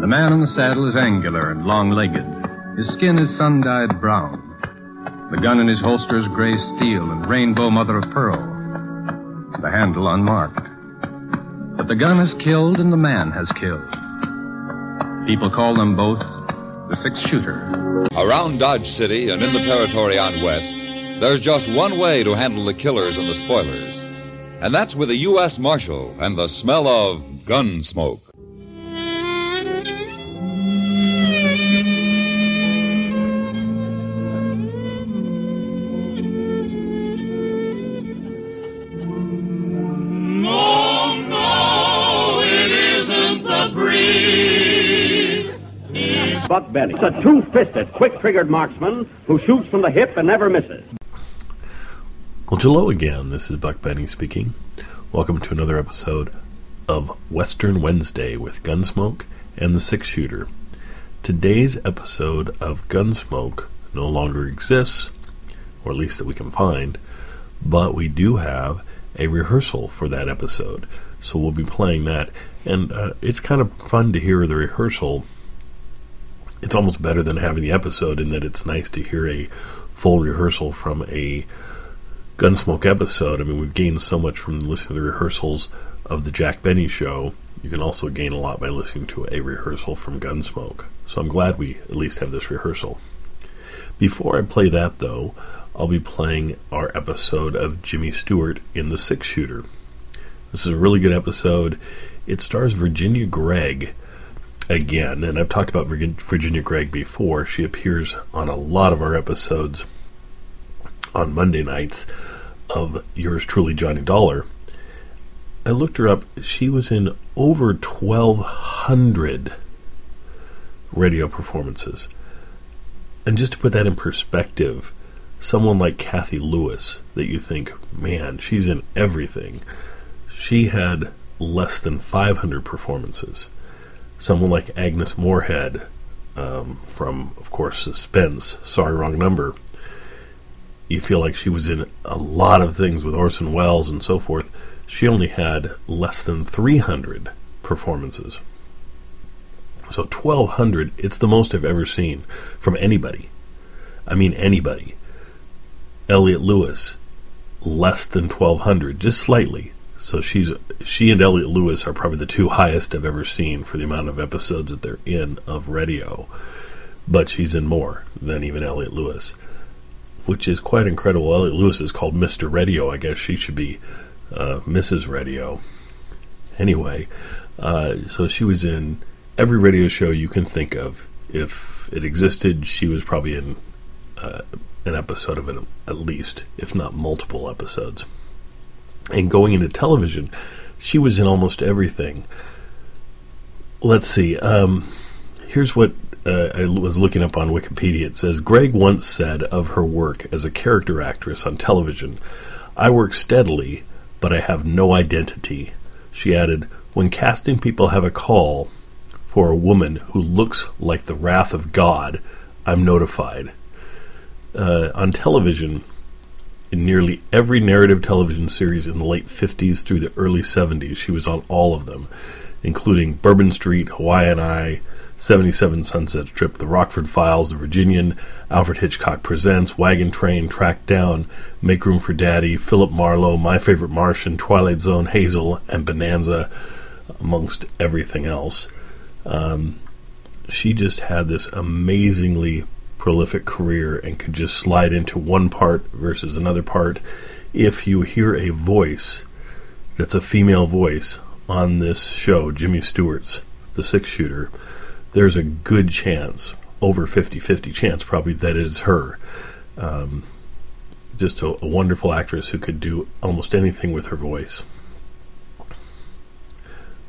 The man on the saddle is angular and long-legged. His skin is sun-dyed brown. The gun in his holster is gray steel and rainbow mother-of-pearl. The handle unmarked. But the gun has killed and the man has killed. People call them both the Six Shooter. Around Dodge City and in the territory out west, there's just one way to handle the killers and the spoilers. And that's with a U.S. Marshal and the smell of Gunsmoke. Buck Benny. It's a two-fisted, quick-triggered marksman who shoots from the hip and never misses. Well, hello again. This is Buck Benny speaking. Welcome to another episode of Western Wednesday with Gunsmoke and the Six Shooter. Today's episode of Gunsmoke no longer exists, or at least that we can find, but we do have a rehearsal for that episode, so we'll be playing that, and it's kind of fun to hear the rehearsal. It's almost better than having the episode in that it's nice to hear a full rehearsal from a Gunsmoke episode. I mean, we've gained so much from listening to the rehearsals of the Jack Benny show. You can also gain a lot by listening to a rehearsal from Gunsmoke. So I'm glad we at least have this rehearsal. Before I play that, though, I'll be playing our episode of Jimmy Stewart in The Six Shooter. This is a really good episode. It stars Virginia Gregg again, and I've talked about Virginia Gregg before. She appears on a lot of our episodes on Monday nights of Yours Truly, Johnny Dollar. I looked her up. She was in over 1,200 radio performances. And just to put that in perspective, someone like Kathy Lewis, that you think, man, she's in everything, she had less than 500 performances. Someone like Agnes Moorhead from, of course, Suspense, Sorry, Wrong Number. You feel like she was in a lot of things with Orson Welles and so forth. She only had less than 300 performances. So 1,200, it's the most I've ever seen from anybody. I mean anybody. Elliot Lewis, less than 1,200, just slightly. So she and Elliot Lewis are probably the two highest I've ever seen for the amount of episodes that they're in of radio. But she's in more than even Elliot Lewis, which is quite incredible. Elliot Lewis is called Mr. Radio. I guess she should be Mrs. Radio. Anyway, so she was in every radio show you can think of. If it existed, she was probably in an episode of it at least, if not multiple episodes. And going into television, she was in almost everything. Let's see. Here's what I was looking up on Wikipedia. It says, Gregg once said of her work as a character actress on television, "I work steadily, but I have no identity." She added, "When casting people have a call for a woman who looks like the wrath of God, I'm notified." On television, in nearly every narrative television series in the late 50s through the early 70s, she was on all of them, including Bourbon Street, Hawaiian Eye, 77 Sunset Strip, The Rockford Files, The Virginian, Alfred Hitchcock Presents, Wagon Train, Track Down, Make Room for Daddy, Philip Marlowe, My Favorite Martian, Twilight Zone, Hazel, and Bonanza, amongst everything else. She just had this amazingly prolific career and could just slide into one part versus another part. If you hear a voice that's a female voice on this show, Jimmy Stewart's The Six Shooter, there's a good chance, over 50-50 chance probably, that it is her. Just a wonderful actress who could do almost anything with her voice.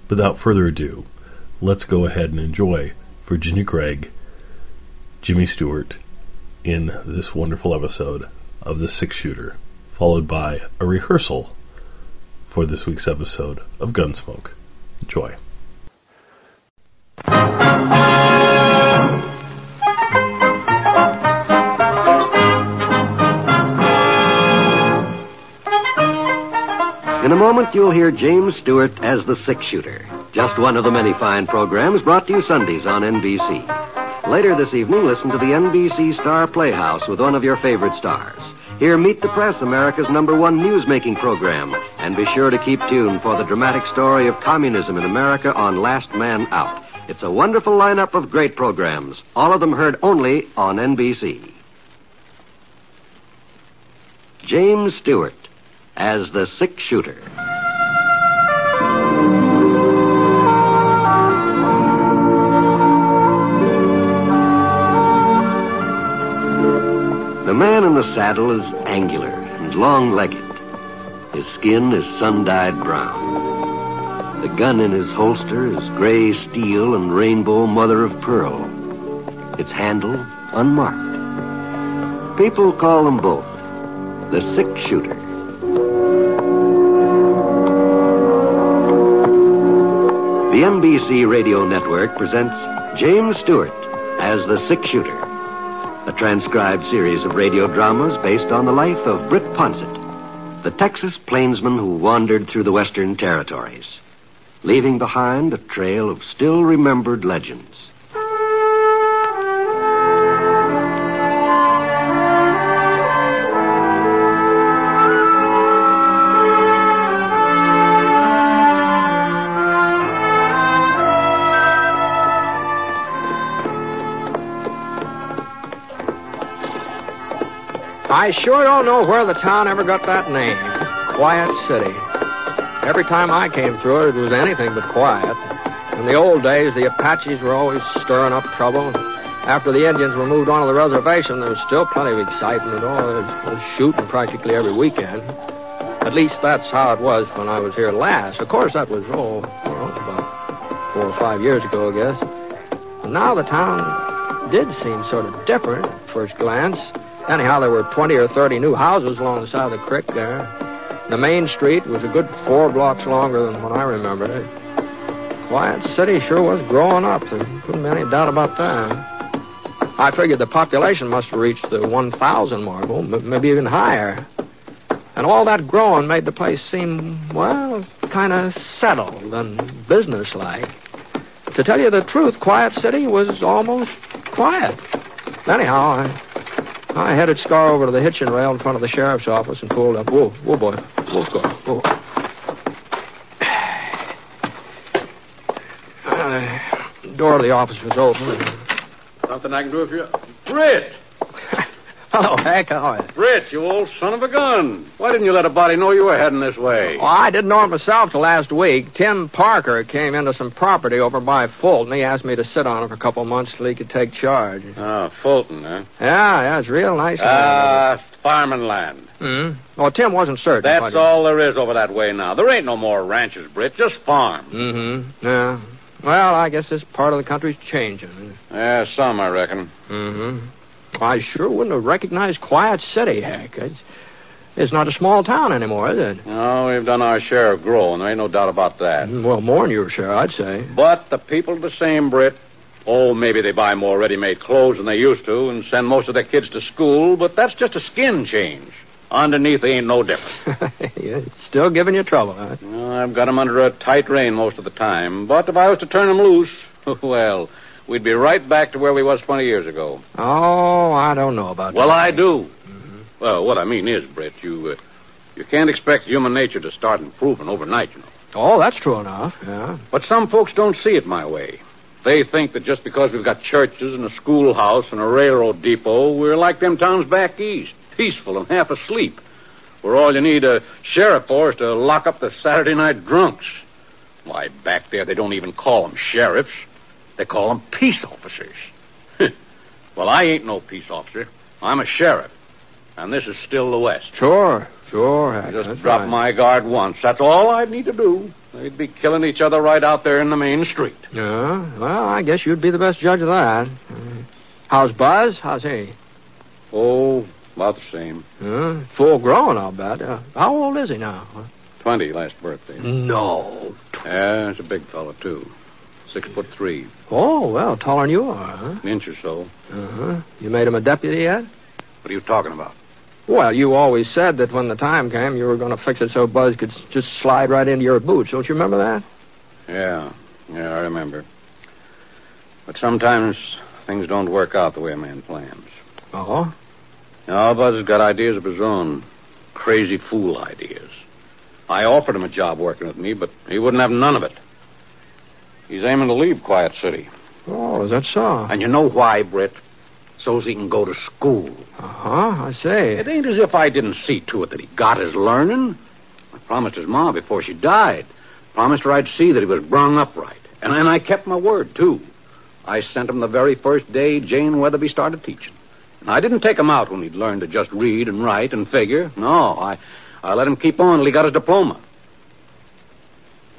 Without further ado, let's go ahead and enjoy Virginia Gregg, Jimmy Stewart, in this wonderful episode of The Six Shooter, followed by a rehearsal for this week's episode of Gunsmoke. Enjoy. In a moment, you'll hear James Stewart as The Six Shooter. Just one of the many fine programs brought to you Sundays on NBC. Later this evening, listen to the NBC Star Playhouse with one of your favorite stars. Here, Meet the Press, America's #1 newsmaking program. And be sure to keep tuned for the dramatic story of communism in America on Last Man Out. It's a wonderful lineup of great programs, all of them heard only on NBC. James Stewart as the Six Shooter. The man in the saddle is angular and long-legged. His skin is sun-dyed brown. The gun in his holster is gray steel and rainbow mother-of-pearl. Its handle unmarked. People call them both the Six Shooter. The NBC Radio Network presents James Stewart as the Six Shooter, a transcribed series of radio dramas based on the life of Britt Ponsett, the Texas plainsman who wandered through the Western Territories, leaving behind a trail of still-remembered legends. I sure don't know where the town ever got that name. Quiet City. Every time I came through it, it was anything but quiet. In the old days, the Apaches were always stirring up trouble. After the Indians were moved onto the reservation, there was still plenty of excitement. There was shooting practically every weekend. At least that's how it was when I was here last. Of course, that was, about 4 or 5 years ago, I guess. And now the town did seem sort of different at first glance. Anyhow, there were 20 or 30 new houses along the side of the creek there. The main street was a good 4 blocks longer than what I remembered it. Quiet City sure was growing up. There couldn't be any doubt about that. I figured the population must have reached the 1,000 mark, maybe even higher. And all that growing made the place seem, kind of settled and businesslike. To tell you the truth, Quiet City was almost quiet. Anyhow, I headed Scar over to the hitching rail in front of the sheriff's office and pulled up. Whoa, boy. Whoa, Scar. Whoa. The door of the office was open. Nothing I can do if you're... Britt! Hello, Hank. How are you? Britt, you old son of a gun. Why didn't you let a body know you were heading this way? Oh, I didn't know it myself till last week. Tim Parker came into some property over by Fulton. He asked me to sit on it for a couple of months till he could take charge. Oh, Fulton, huh? Yeah, it's real nice. Farming land. Mm-hmm. Well, Tim wasn't certain. That's all there is over that way now. There ain't no more ranches, Britt. Just farms. Mm-hmm. Yeah. Well, I guess this part of the country's changing. Yeah, some, I reckon. Mm-hmm. I sure wouldn't have recognized Quiet City, Hank. It's not a small town anymore, is it? No, we've done our share of growing. There ain't no doubt about that. Well, more than your share, I'd say. But the people are the same, Britt. Oh, maybe they buy more ready-made clothes than they used to and send most of their kids to school, but that's just a skin change. Underneath, they ain't no different. It's still giving you trouble, huh? Well, I've got them under a tight rein most of the time, but if I was to turn them loose, well... we'd be right back to where we was 20 years ago. Oh, I don't know about that. Well, I do. Mm-hmm. Well, what I mean is, Britt, you can't expect human nature to start improving overnight, Oh, that's true enough, yeah. But some folks don't see it my way. They think that just because we've got churches and a schoolhouse and a railroad depot, we're like them towns back east, peaceful and half asleep, where all you need a sheriff for is to lock up the Saturday night drunks. Why, back there, they don't even call them sheriffs. They call them peace officers. Well, I ain't no peace officer. I'm a sheriff. And this is still the West. Sure. I just drop my guard once. That's all I'd need to do. They'd be killing each other right out there in the main street. Yeah? Well, I guess you'd be the best judge of that. How's Buzz? How's he? Oh, about the same. Full grown, I'll bet. How old is he now? 20 last birthday. No. Yeah, he's a big fellow, too. 6'3". Oh, well, taller than you are, huh? An inch or so. Uh-huh. You made him a deputy yet? What are you talking about? Well, you always said that when the time came, you were going to fix it so Buzz could just slide right into your boots. Don't you remember that? Yeah. Yeah, I remember. But sometimes things don't work out the way a man plans. Oh? Now, Buzz has got ideas of his own. Crazy fool ideas. I offered him a job working with me, but he wouldn't have none of it. He's aiming to leave Quiet City. Oh, is that so? And you know why, Britt? So's he can go to school. Uh-huh, I say. It ain't as if I didn't see to it that he got his learning. I promised his ma before she died. Promised her I'd see that he was brung up right. And I kept my word, too. I sent him the very first day Jane Weatherby started teaching. And I didn't take him out when he'd learned to just read and write and figure. No, I let him keep on till he got his diploma.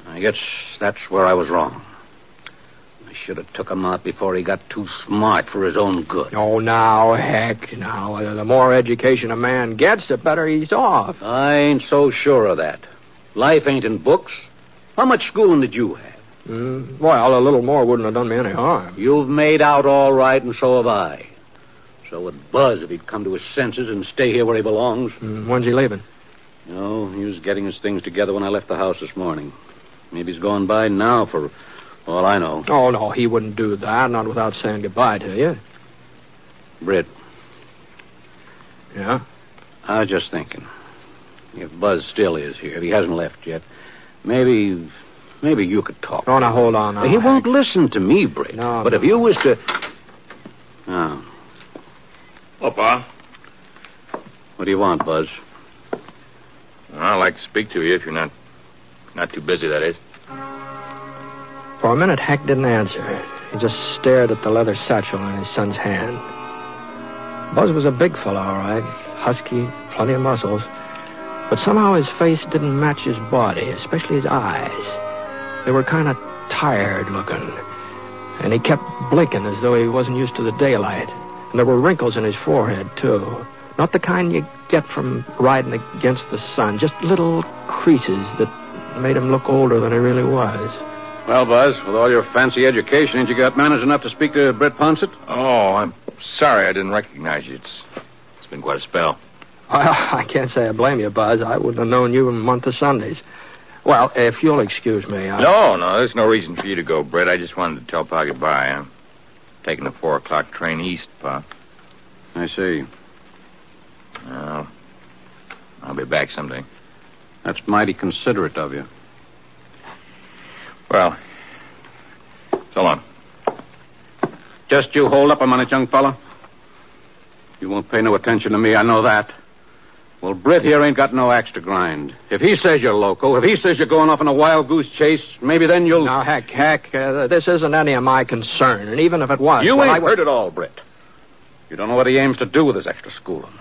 I guess that's where I was wrong. I should have took him out before he got too smart for his own good. Oh, now, heck, now. The more education a man gets, the better he's off. I ain't so sure of that. Life ain't in books. How much schooling did you have? Well, a little more wouldn't have done me any harm. You've made out all right, and so have I. So would Buzz if he'd come to his senses and stay here where he belongs. When's he leaving? No, he was getting his things together when I left the house this morning. Maybe he's gone by now for all I know. Oh, no, he wouldn't do that, not without saying goodbye to you. Britt. Yeah? I was just thinking. If Buzz still is here, if he hasn't left yet, maybe you could talk. Oh, now, hold on. He won't listen to me, Britt. No, but if you was to... Oh. Hello, Pa. What do you want, Buzz? I'd like to speak to you if you're not too busy, that is. For a minute, Heck didn't answer. He just stared at the leather satchel in his son's hand. Buzz was a big fellow, all right. Husky, plenty of muscles. But somehow his face didn't match his body, especially his eyes. They were kind of tired-looking. And he kept blinking as though he wasn't used to the daylight. And there were wrinkles in his forehead, too. Not the kind you get from riding against the sun. Just little creases that made him look older than he really was. Well, Buzz, with all your fancy education, ain't you got manners enough to speak to Britt Ponsett? Oh, I'm sorry I didn't recognize you. It's been quite a spell. Well, I can't say I blame you, Buzz. I wouldn't have known you in a month of Sundays. Well, if you'll excuse me, No, there's no reason for you to go, Britt. I just wanted to tell Pa goodbye. I'm taking the 4:00 train east, Pa. I see. Well, I'll be back someday. That's mighty considerate of you. Well, so long. Just you hold up a minute, young fella. You won't pay no attention to me, I know that. Well, Britt here ain't got no axe to grind. If he says you're loco, if he says you're going off on a wild goose chase, maybe then you'll... Now, heck, this isn't any of my concern, and even if it was... You ain't heard it all, Britt. You don't know what he aims to do with his extra schooling.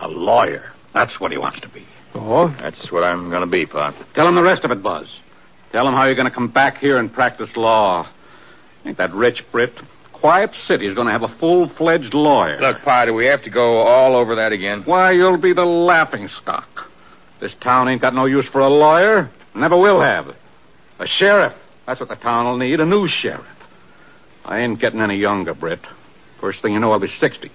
A lawyer. That's what he wants to be. Oh? That's what I'm going to be, Pop. Tell him the rest of it, Buzz. Tell him how you're going to come back here and practice law. Ain't that rich, Britt? Quiet City's going to have a full-fledged lawyer. Look, Pa, do we have to go all over that again? Why, you'll be the laughing stock. This town ain't got no use for a lawyer. Never will have. A sheriff. That's what the town will need, a new sheriff. I ain't getting any younger, Britt. First thing you know, I'll be 60.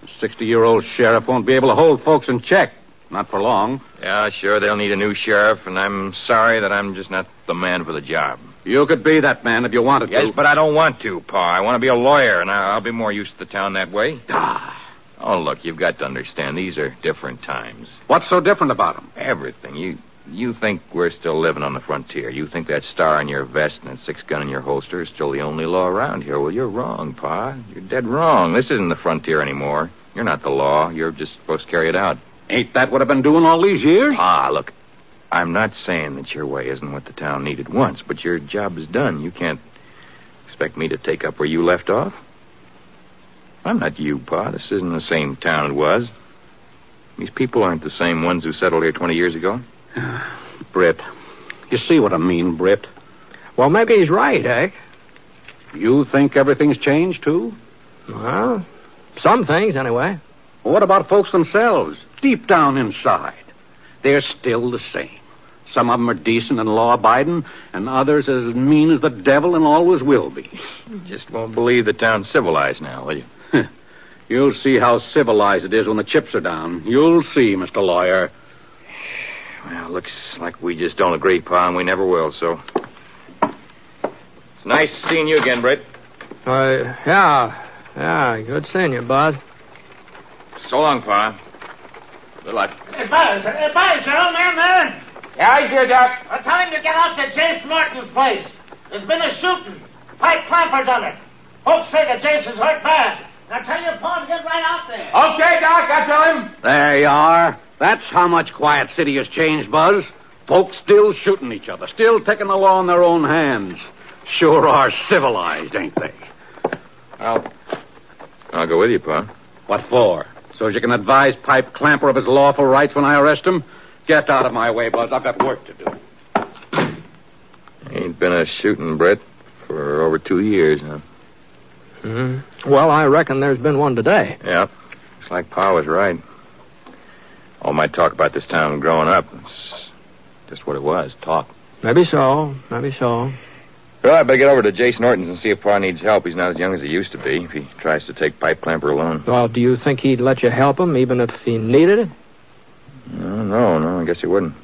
A 60-year-old sheriff won't be able to hold folks in check. Not for long. Yeah, sure, they'll need a new sheriff, and I'm sorry that I'm just not the man for the job. You could be that man if you wanted to. Yes, but I don't want to, Pa. I want to be a lawyer, and I'll be more used to the town that way. Oh, look, you've got to understand, these are different times. What's so different about them? Everything. You think we're still living on the frontier. You think that star in your vest and that six-gun in your holster is still the only law around here. Well, you're wrong, Pa. You're dead wrong. This isn't the frontier anymore. You're not the law. You're just supposed to carry it out. Ain't that what I've been doing all these years? Ah, look, I'm not saying that your way isn't what the town needed once, but your job is done. You can't expect me to take up where you left off. I'm not you, Pa. This isn't the same town it was. These people aren't the same ones who settled here 20 years ago. Britt, you see what I mean, Britt? Well, maybe he's right, Heck. You think everything's changed, too? Well, some things, anyway. Well, what about folks themselves? Deep down inside, they're still the same. Some of them are decent and law-abiding, and others as mean as the devil and always will be. You just won't believe the town's civilized now, will you? You'll see how civilized it is when the chips are down. You'll see, Mr. Lawyer. Well, looks like we just don't agree, Pa, and we never will, so... Nice seeing you again, Britt. Yeah, good seeing you, Bud. So long, Pa. Good luck. Hey, Buzz, the old man there? Yeah, I hear, Doc. Well, tell him to get out to Jace Martin's place. There's been a shooting. Pike Crawford done it. Folks say that Jace is hurt bad. Now tell your Pa to get right out there. Okay, Doc, I tell him. There you are. That's how much Quiet City has changed, Buzz. Folks still shooting each other, still taking the law in their own hands. Sure are civilized, ain't they? I'll go with you, Pa. What for? So you can advise Pipe Clamper of his lawful rights when I arrest him? Get out of my way, Buzz. I've got work to do. Ain't been a shooting, Britt, for over 2 years, huh? Mm-hmm. Well, I reckon there's been one today. Yeah. Looks like Pa was right. All my talk about this town growing up, it's just what it was, talk. Maybe so. Well, I better get over to Jace Norton's and see if Pa needs help. He's not as young as he used to be if he tries to take Pipe Clamper alone. Well, do you think he'd let you help him even if he needed it? No, I guess he wouldn't.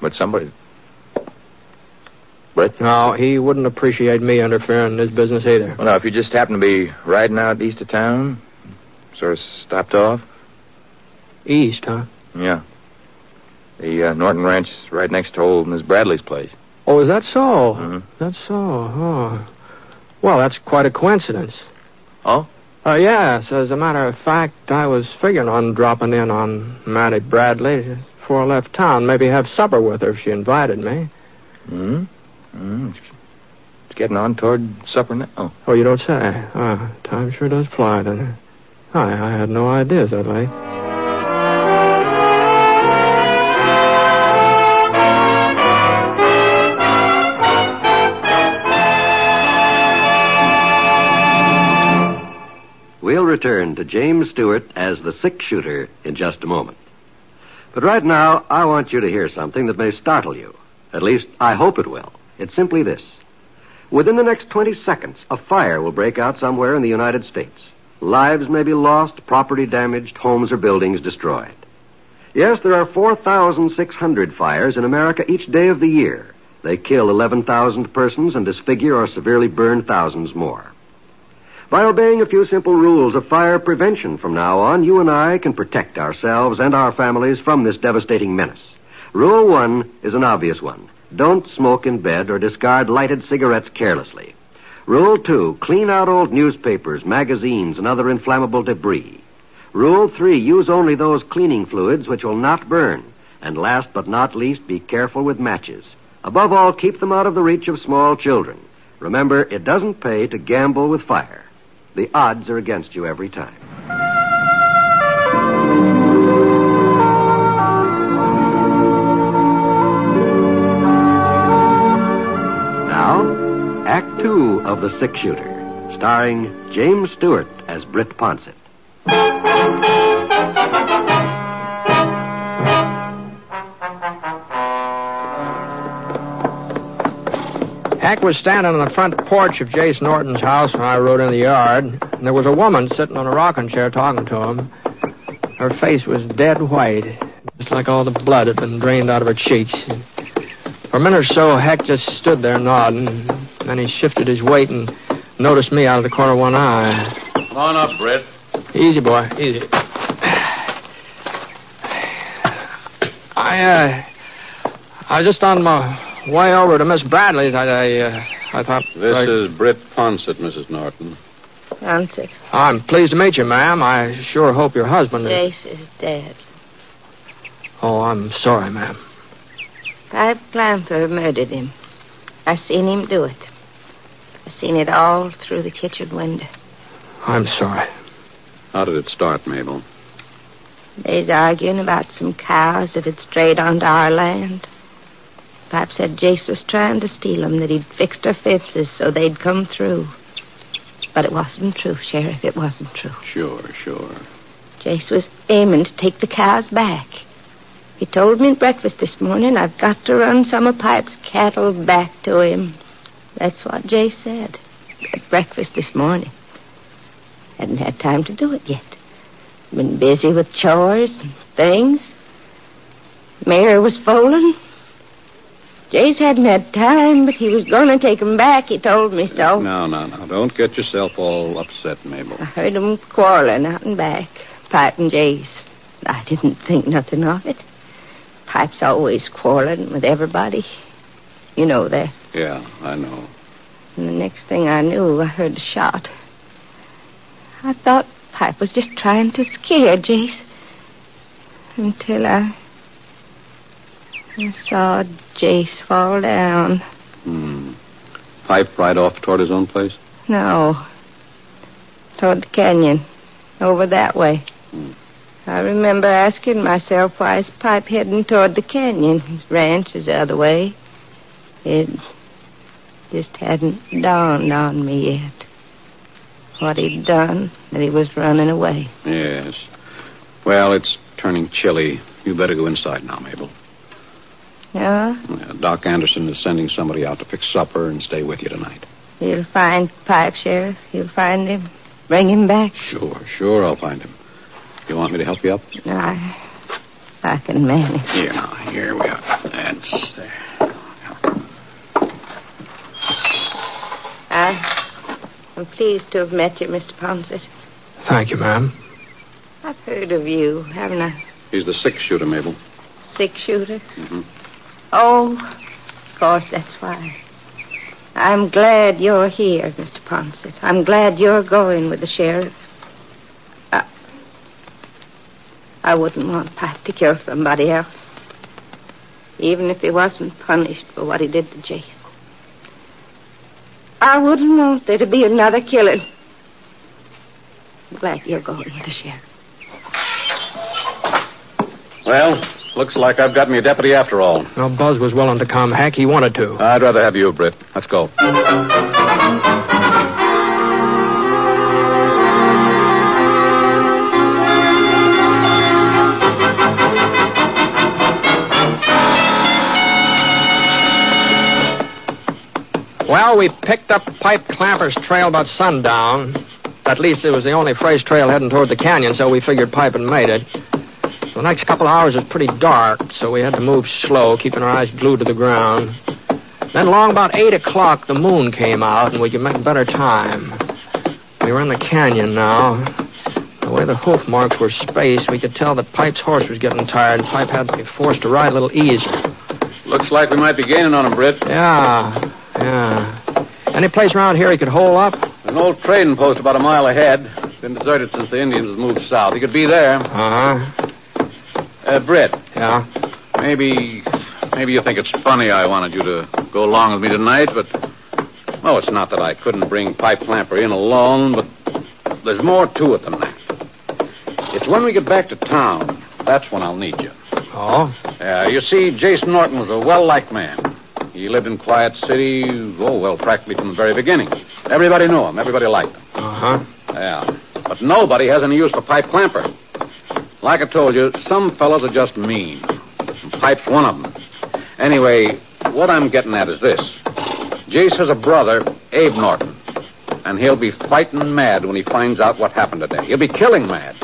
But somebody... Britt? No, he wouldn't appreciate me interfering in his business either. Well, now, if you just happened to be riding out east of town, sort of stopped off... East, huh? Yeah. The Norton Ranch is right next to old Miss Bradley's place. Oh, is that so? Mm-hmm. That's so, huh? Well, that's quite a coincidence. Oh? Yes, as a matter of fact, I was figuring on dropping in on Mattie Bradley before I left town, maybe have supper with her if she invited me. Mm-hmm. It's getting on toward supper now. Oh, you don't say. Time sure does fly, doesn't it? I had no idea that late. We'll return to James Stewart as the Six Shooter in just a moment. But right now, I want you to hear something that may startle you. At least, I hope it will. It's simply this. Within the next 20 seconds, a fire will break out somewhere in the United States. Lives may be lost, property damaged, homes or buildings destroyed. Yes, there are 4,600 fires in America each day of the year. They kill 11,000 persons and disfigure or severely burn thousands more. By obeying a few simple rules of fire prevention from now on, you and I can protect ourselves and our families from this devastating menace. Rule 1 is an obvious one. Don't smoke in bed or discard lighted cigarettes carelessly. Rule 2, clean out old newspapers, magazines, and other inflammable debris. Rule 3, use only those cleaning fluids which will not burn. And last but not least, be careful with matches. Above all, keep them out of the reach of small children. Remember, it doesn't pay to gamble with fire. The odds are against you every time. Now, Act 2 of The Six Shooter, starring James Stewart as Britt Ponsett. Heck was standing on the front porch of Jace Norton's house when I rode in the yard, and there was a woman sitting on a rocking chair talking to him. Her face was dead white, just like all the blood had been drained out of her cheeks. For a minute or so, Heck just stood there nodding, and then he shifted his weight and noticed me out of the corner of one eye. Come on up, Britt. Easy, boy, easy. I was just on my... way over to Miss Bradley's, I thought... This is Britt Ponsett, Mrs. Norton. Ponsett. I'm pleased to meet you, ma'am. I sure hope your husband... Jace is dead. Oh, I'm sorry, ma'am. Pipe Clamper murdered him. I seen him do it. I seen it all through the kitchen window. I'm sorry. How did it start, Mabel? They was arguing about some cows that had strayed onto our land. Pipe said Jace was trying to steal them, that he'd fixed her fences so they'd come through. But it wasn't true, Sheriff. It wasn't true. Sure. Jace was aiming to take the cows back. He told me at breakfast this morning, I've got to run some of Pipe's cattle back to him. That's what Jace said at breakfast this morning. Hadn't had time to do it yet. Been busy with chores and things. Mare was foaling. Jase hadn't had time, but he was going to take him back. He told me so. No. Don't get yourself all upset, Mabel. I heard him quarreling out and back, Pipe and Jase. I didn't think nothing of it. Pipe's always quarreling with everybody. You know that. Yeah, I know. And the next thing I knew, I heard a shot. I thought Pipe was just trying to scare Jase. Until I saw Jase fall down. Pipe right off toward his own place? No. Toward the canyon. Over that way. I remember asking myself, why is Pipe heading toward the canyon? His ranch is the other way. It just hadn't dawned on me yet. What he'd done, that he was running away. Yes. Well, it's turning chilly. You better go inside now, Mabel. Yeah, Doc Anderson is sending somebody out to fix supper and stay with you tonight. You'll find Pipe, Sheriff. You'll find him. Bring him back. Sure, I'll find him. You want me to help you up? I can manage. Yeah, here we are. That's there. I'm pleased to have met you, Mr. Ponsett. Thank you, ma'am. I've heard of you, haven't I? He's the six shooter, Mabel. Six shooter? Mm-hmm. Oh, of course, that's why. I'm glad you're here, Mr. Ponsett. I'm glad you're going with the sheriff. I wouldn't want Pipe to kill somebody else, even if he wasn't punished for what he did to Jase. I wouldn't want there to be another killing. I'm glad you're going with the sheriff. Well, looks like I've got me a deputy after all. Well, Buzz was willing to come. Heck, he wanted to. I'd rather have you, Britt. Let's go. Well, we picked up Pipe Clamper's trail about sundown. At least it was the only fresh trail heading toward the canyon, so we figured Pipe had made it. The next couple of hours was pretty dark, so we had to move slow, keeping our eyes glued to the ground. Then along about 8 o'clock, the moon came out, and we could make better time. We were in the canyon now. The way the hoof marks were spaced, we could tell that Pipe's horse was getting tired, and Pipe had to be forced to ride a little easier. Looks like we might be gaining on him, Britt. Yeah. Any place around here he could hole up? An old trading post about a mile ahead. Been deserted since the Indians moved south. He could be there. Britt. Yeah? Maybe you think it's funny I wanted you to go along with me tonight, but... Well, it's not that I couldn't bring Pipe Clamper in alone, but there's more to it than that. It's when we get back to town, that's when I'll need you. Oh? Yeah, you see, Jase Norton was a well-liked man. He lived in Quiet City, practically from the very beginning. Everybody knew him. Everybody liked him. Uh-huh. Yeah. But nobody has any use for Pipe Clamper. Like I told you, some fellas are just mean. Pipe's one of them. Anyway, what I'm getting at is this. Jase has a brother, Abe Norton, and he'll be fighting mad when he finds out what happened today. He'll be killing mad.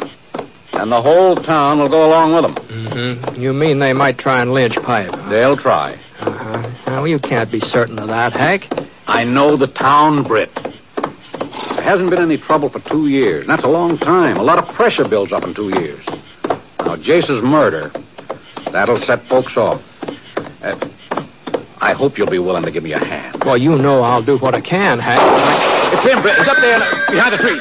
And the whole town will go along with them. Mm-hmm. You mean they might try and lynch Pipe? Huh? They'll try. Uh-huh. Now, you can't be certain of that, Hank. I know the town, Britt. There hasn't been any trouble for 2 years. That's a long time. A lot of pressure builds up in 2 years. Now, Jase's murder, that'll set folks off. I hope you'll be willing to give me a hand. Well, you know I'll do what I can, Hank. It's him, Britt. It's up there behind the tree.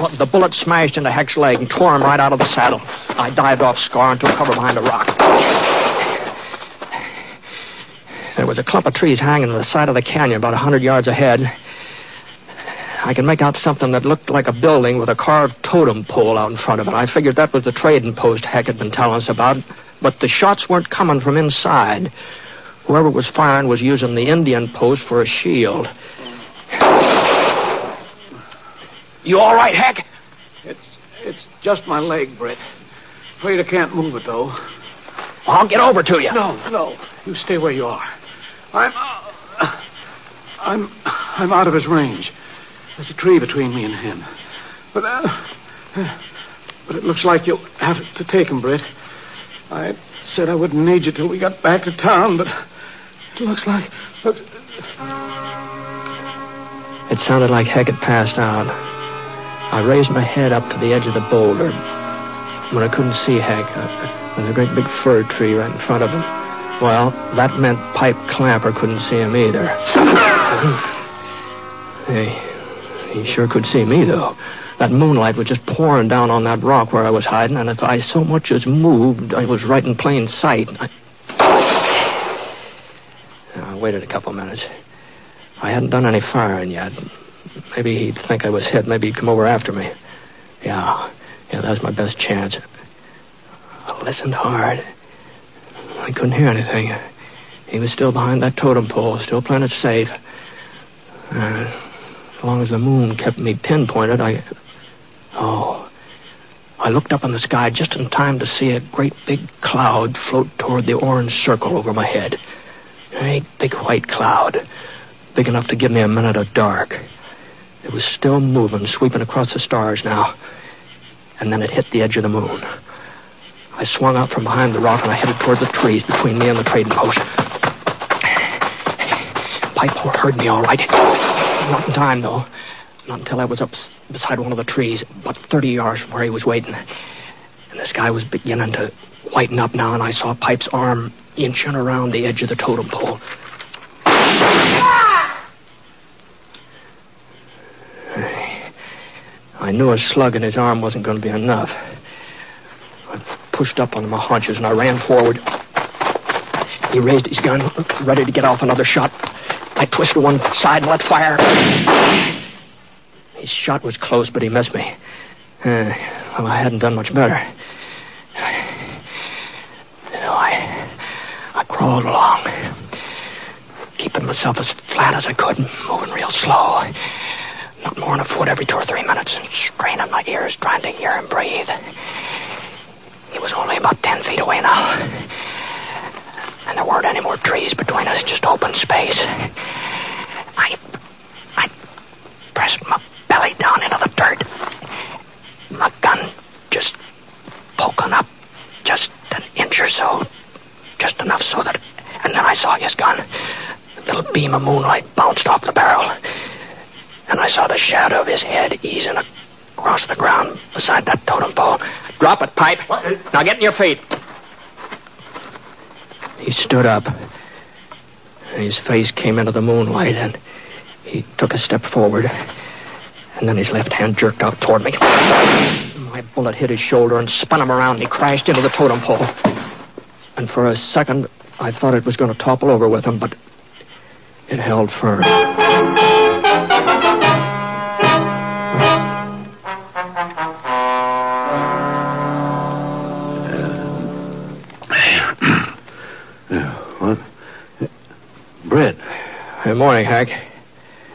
Well, the bullet smashed into Heck's leg and tore him right out of the saddle. I dived off Scar and took cover behind a rock. There was a clump of trees hanging to the side of the canyon about 100 yards ahead. I could make out something that looked like a building with a carved totem pole out in front of it. I figured that was the trading post Heck had been telling us about, but the shots weren't coming from inside. Whoever was firing was using the Indian post for a shield. You all right, Heck? It's just my leg, Britt. Afraid I can't move it, though. Well, I'll get over to you. No. You stay where you are. I'm out of his range. There's a tree between me and him. But it looks like you'll have to take him, Britt. I said I wouldn't need you till we got back to town, but Looks... It sounded like Heck had passed out. I raised my head up to the edge of the boulder. When I couldn't see Heck, there was a great big fir tree right in front of him. Well, that meant Pipe Clamper couldn't see him either. He sure could see me, though. That moonlight was just pouring down on that rock where I was hiding, and if I so much as moved, I was right in plain sight. I waited a couple minutes. I hadn't done any firing yet. Maybe he'd think I was hit. Maybe he'd come over after me. Yeah, that was my best chance. I listened hard. I couldn't hear anything. He was still behind that totem pole, still playing it safe. As long as the moon kept me pinpointed, I looked up in the sky just in time to see a great big cloud float toward the orange circle over my head. A big white cloud, big enough to give me a minute of dark. It was still moving, sweeping across the stars now. And then it hit the edge of the moon. I swung out from behind the rock and I headed toward the trees between me and the trading post. Pipe heard me all right. Not in time, though. Not until I was up beside one of the trees, about 30 yards from where he was waiting. And the sky was beginning to whiten up now, and I saw Pipe's arm inching around the edge of the totem pole. I knew a slug in his arm wasn't going to be enough. I pushed up on my haunches and I ran forward. He raised his gun, ready to get off another shot. I twisted one side and let fire. His shot was close, but he missed me. Well, I hadn't done much better. I crawled along, keeping myself as flat as I could and moving real slow. Not more than a foot every 2 or 3 minutes, and straining my ears, trying to hear him breathe. He was only about 10 feet away now. And there weren't any more trees between us, just open space. I pressed my belly down into the dirt. My gun just poking up just an inch or so. Just enough so that... And then I saw his gun. A little beam of moonlight bounced off the barrel. And I saw the shadow of his head easing across the ground beside that totem pole. Drop it, Pipe. What? Now get on your feet. He stood up. And his face came into the moonlight, and he took a step forward. And then his left hand jerked out toward me. My bullet hit his shoulder and spun him around, and he crashed into the totem pole. And for a second, I thought it was going to topple over with him, but it held firm. Britt. Good morning, Hack.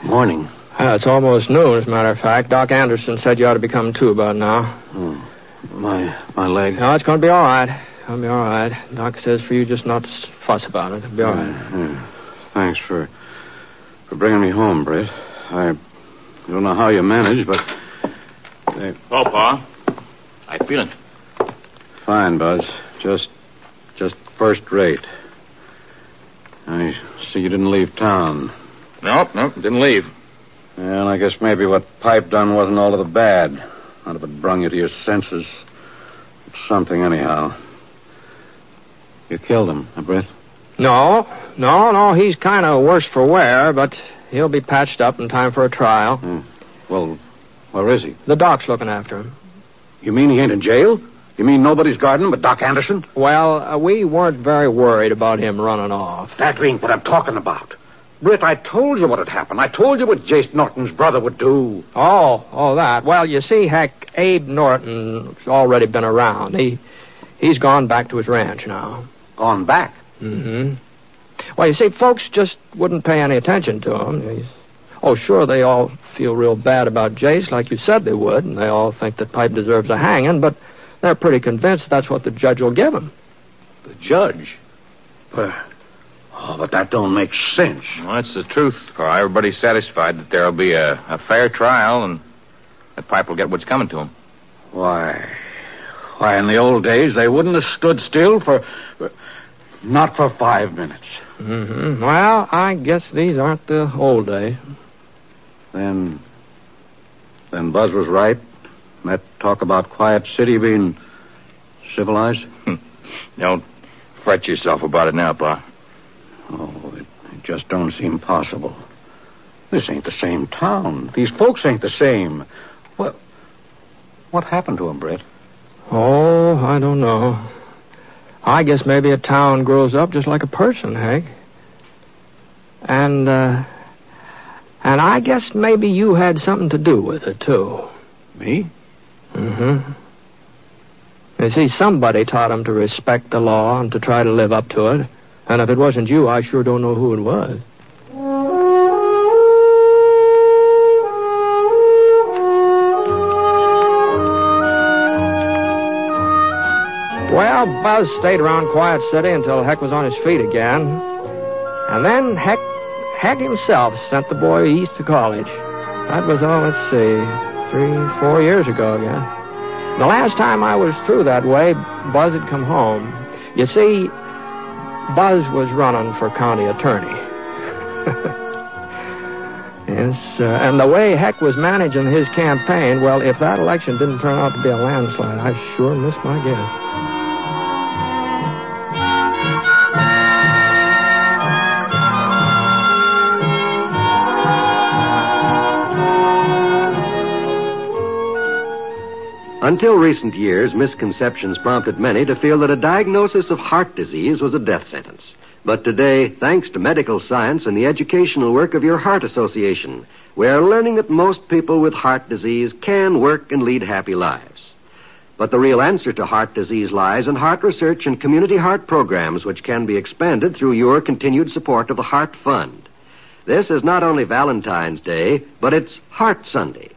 Morning. It's almost noon, as a matter of fact. Doc Anderson said you ought to be coming to about now. My leg. No, it's going to be all right. It'll be all right. Doc says for you just not to fuss about it. It'll be all right. Yeah. Thanks for bringing me home, Britt. I don't know how you managed, but... Hello, Pa. How you feeling? Fine, Buzz. Just first rate. I see you didn't leave town. Nope, didn't leave. Well, I guess maybe what Pipe done wasn't all of the bad. Not if it brung you to your senses. It's something, anyhow. You killed him, huh, Britt? No. He's kind of worse for wear, but he'll be patched up in time for a trial. Well, where is he? The doc's looking after him. You mean he ain't in jail? You mean nobody's guarding him but Doc Anderson? Well, we weren't very worried about him running off. That ain't what I'm talking about. Britt, I told you what had happened. I told you what Jace Norton's brother would do. Oh, that. Well, you see, Heck, Abe Norton's already been around. He's gone back to his ranch now. Gone back? Mm-hmm. Well, you see, folks just wouldn't pay any attention to him. Sure, they all feel real bad about Jace, like you said they would, and they all think that Pipe deserves a hanging, but... they're pretty convinced that's what the judge will give him. The judge? But that don't make sense. Well, that's the truth, Pa. Everybody's satisfied that there'll be a fair trial and that Pipe will get what's coming to him. Why, in the old days, they wouldn't have stood still for... not for 5 minutes. Mm-hmm. Well, I guess these aren't the old days. Then Buzz was right. That talk about Quiet City being civilized? Don't fret yourself about it now, Pa. Oh, it just don't seem possible. This ain't the same town. These folks ain't the same. What happened to them, Britt? Oh, I don't know. I guess maybe a town grows up just like a person, Hank. And I guess maybe you had something to do with it, too. Me? Mm-hmm. You see, somebody taught him to respect the law and to try to live up to it. And if it wasn't you, I sure don't know who it was. Well, Buzz stayed around Quiet City until Heck was on his feet again. And then Heck himself sent the boy east to college. That was, 3-4 years ago again. Yeah. The last time I was through that way, Buzz had come home. You see, Buzz was running for county attorney. Yes, and the way Heck was managing his campaign, well, if that election didn't turn out to be a landslide, I sure missed my guess. Until recent years, misconceptions prompted many to feel that a diagnosis of heart disease was a death sentence. But today, thanks to medical science and the educational work of your Heart Association, we are learning that most people with heart disease can work and lead happy lives. But the real answer to heart disease lies in heart research and community heart programs, which can be expanded through your continued support of the Heart Fund. This is not only Valentine's Day, but it's Heart Sunday.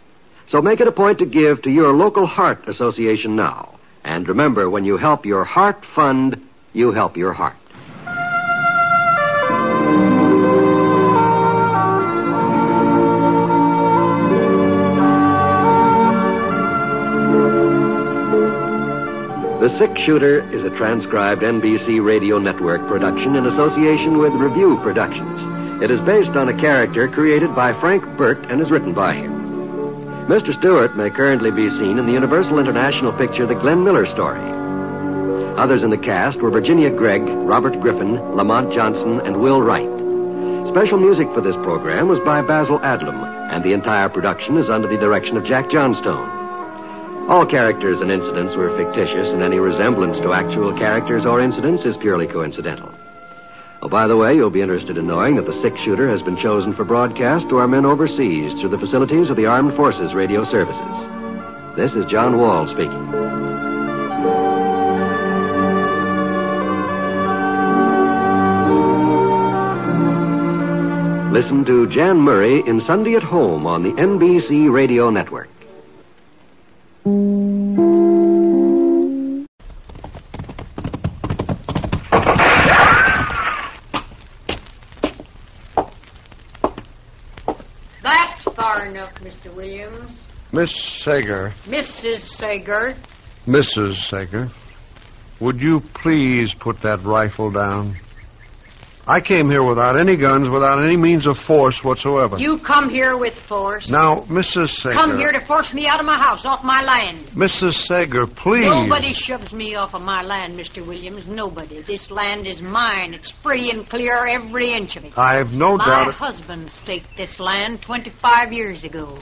So make it a point to give to your local Heart Association now. And remember, when you help your Heart Fund, you help your heart. The Six Shooter is a transcribed NBC Radio Network production in association with Revue Productions. It is based on a character created by Frank Burt and is written by him. Mr. Stewart may currently be seen in the Universal International picture, The Glenn Miller Story. Others in the cast were Virginia Gregg, Robert Griffin, Lamont Johnson, and Will Wright. Special music for this program was by Basil Adlam, and the entire production is under the direction of Jack Johnstone. All characters and incidents were fictitious, and any resemblance to actual characters or incidents is purely coincidental. Oh, by the way, you'll be interested in knowing that The Six Shooter has been chosen for broadcast to our men overseas through the facilities of the Armed Forces Radio Services. This is John Wall speaking. Listen to Jan Murray in Sunday at Home on the NBC Radio Network. Mr. Williams. Miss Sager. Mrs. Sager. Mrs. Sager, would you please put that rifle down? I came here without any guns, without any means of force whatsoever. You come here with force. Now, Mrs. Sager... Come here to force me out of my house, off my land. Mrs. Sager, please. Nobody shoves me off of my land, Mr. Williams. Nobody. This land is mine. It's free and clear, every inch of it. I've no doubt... My husband staked this land 25 years ago.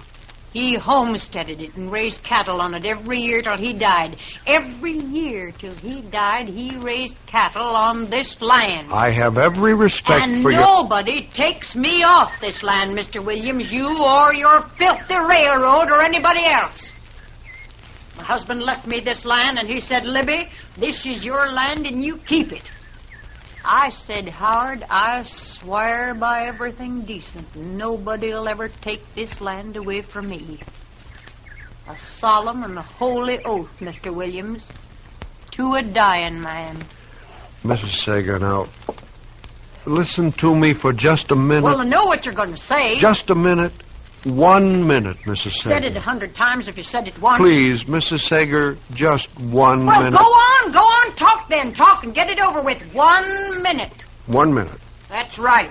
He homesteaded it and raised cattle on it every year till he died. Every year till he died, he raised cattle on this land. I have every respect for you. And nobody takes me off this land, Mr. Williams, you or your filthy railroad or anybody else. My husband left me this land, and he said, Libby, this is your land and you keep it. I said, Howard, I swear by everything decent, nobody'll ever take this land away from me. A solemn and a holy oath, Mr. Williams, to a dying man. Mrs. Sager, now, listen to me for just a minute. Well, I know what you're going to say. Just a minute. 1 minute, Mrs. Sager. Said it 100 times if you said it once. Please, Mrs. Sager, just one minute. Well, go on. Talk then. Talk and get it over with. 1 minute. 1 minute. That's right.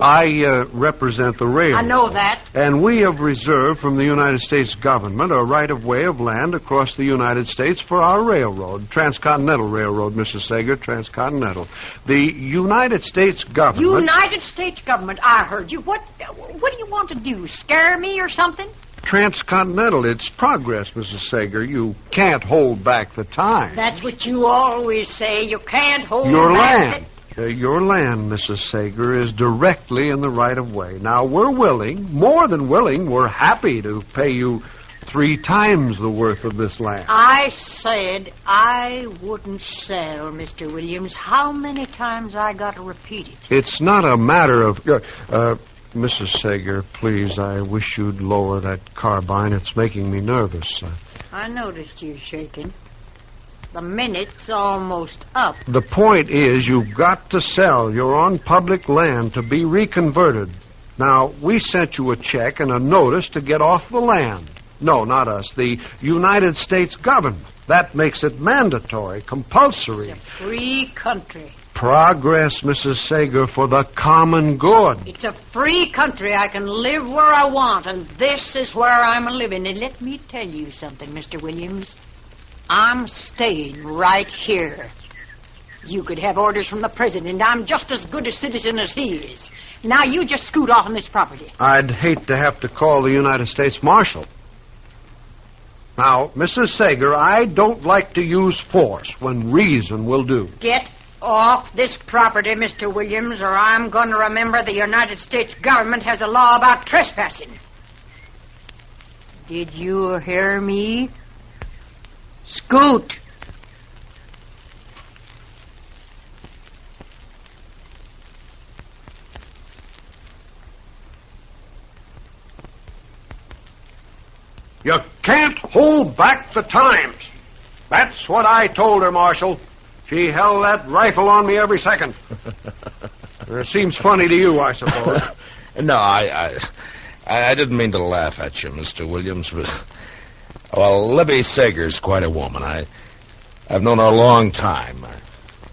I represent the railroad. I know that. And we have reserved from the United States government a right-of-way of land across the United States for our railroad, Transcontinental Railroad, Mrs. Sager, Transcontinental. The United States government... United States government, I heard you. What do you want to do, scare me or something? Transcontinental, it's progress, Mrs. Sager. You can't hold back the time. That's what you always say. You can't hold your back land. Your land, Mrs. Sager, is directly in the right-of-way. Now, we're willing, more than willing, we're happy to pay you 3 times the worth of this land. I said I wouldn't sell, Mr. Williams. How many times I got to repeat it? It's not a matter of... Mrs. Sager, please, I wish you'd lower that carbine. It's making me nervous. I noticed you shaking. The minute's almost up. The point is, you've got to sell. You're on public land to be reconverted. Now, we sent you a check and a notice to get off the land. No, not us. The United States government. That makes it mandatory, compulsory. It's a free country. Progress, Mrs. Sager, for the common good. It's a free country. I can live where I want, and this is where I'm living. And let me tell you something, Mr. Williams. I'm staying right here. You could have orders from the president. I'm just as good a citizen as he is. Now you just scoot off on this property. I'd hate to have to call the United States Marshal. Now, Mrs. Sager, I don't like to use force when reason will do. Get off this property, Mr. Williams, or I'm going to remember the United States government has a law about trespassing. Did you hear me? Scoot. You can't hold back the times. That's what I told her, Marshal. She held that rifle on me every second. It seems funny to you, I suppose. No, I didn't mean to laugh at you, Mr. Williams, but... Well, Libby Sager's quite a woman. I've known her a long time.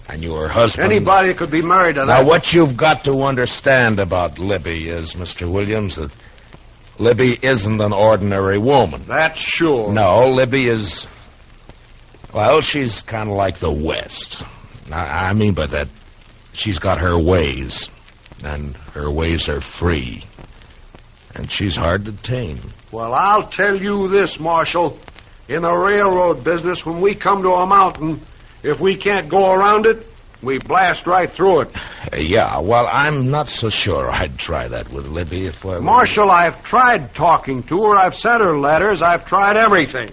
I knew her husband. Anybody could be married to that. Now, what you've got to understand about Libby is, Mr. Williams, that Libby isn't an ordinary woman. That's sure. No, Libby is... Well, she's kind of like the West. I mean by that, she's got her ways, and her ways are free. And she's hard to tame. Well, I'll tell you this, Marshal. In the railroad business, when we come to a mountain, if we can't go around it, we blast right through it. Yeah, well, I'm not so sure I'd try that with Libby if I... Marshal, I've tried talking to her. I've sent her letters. I've tried everything.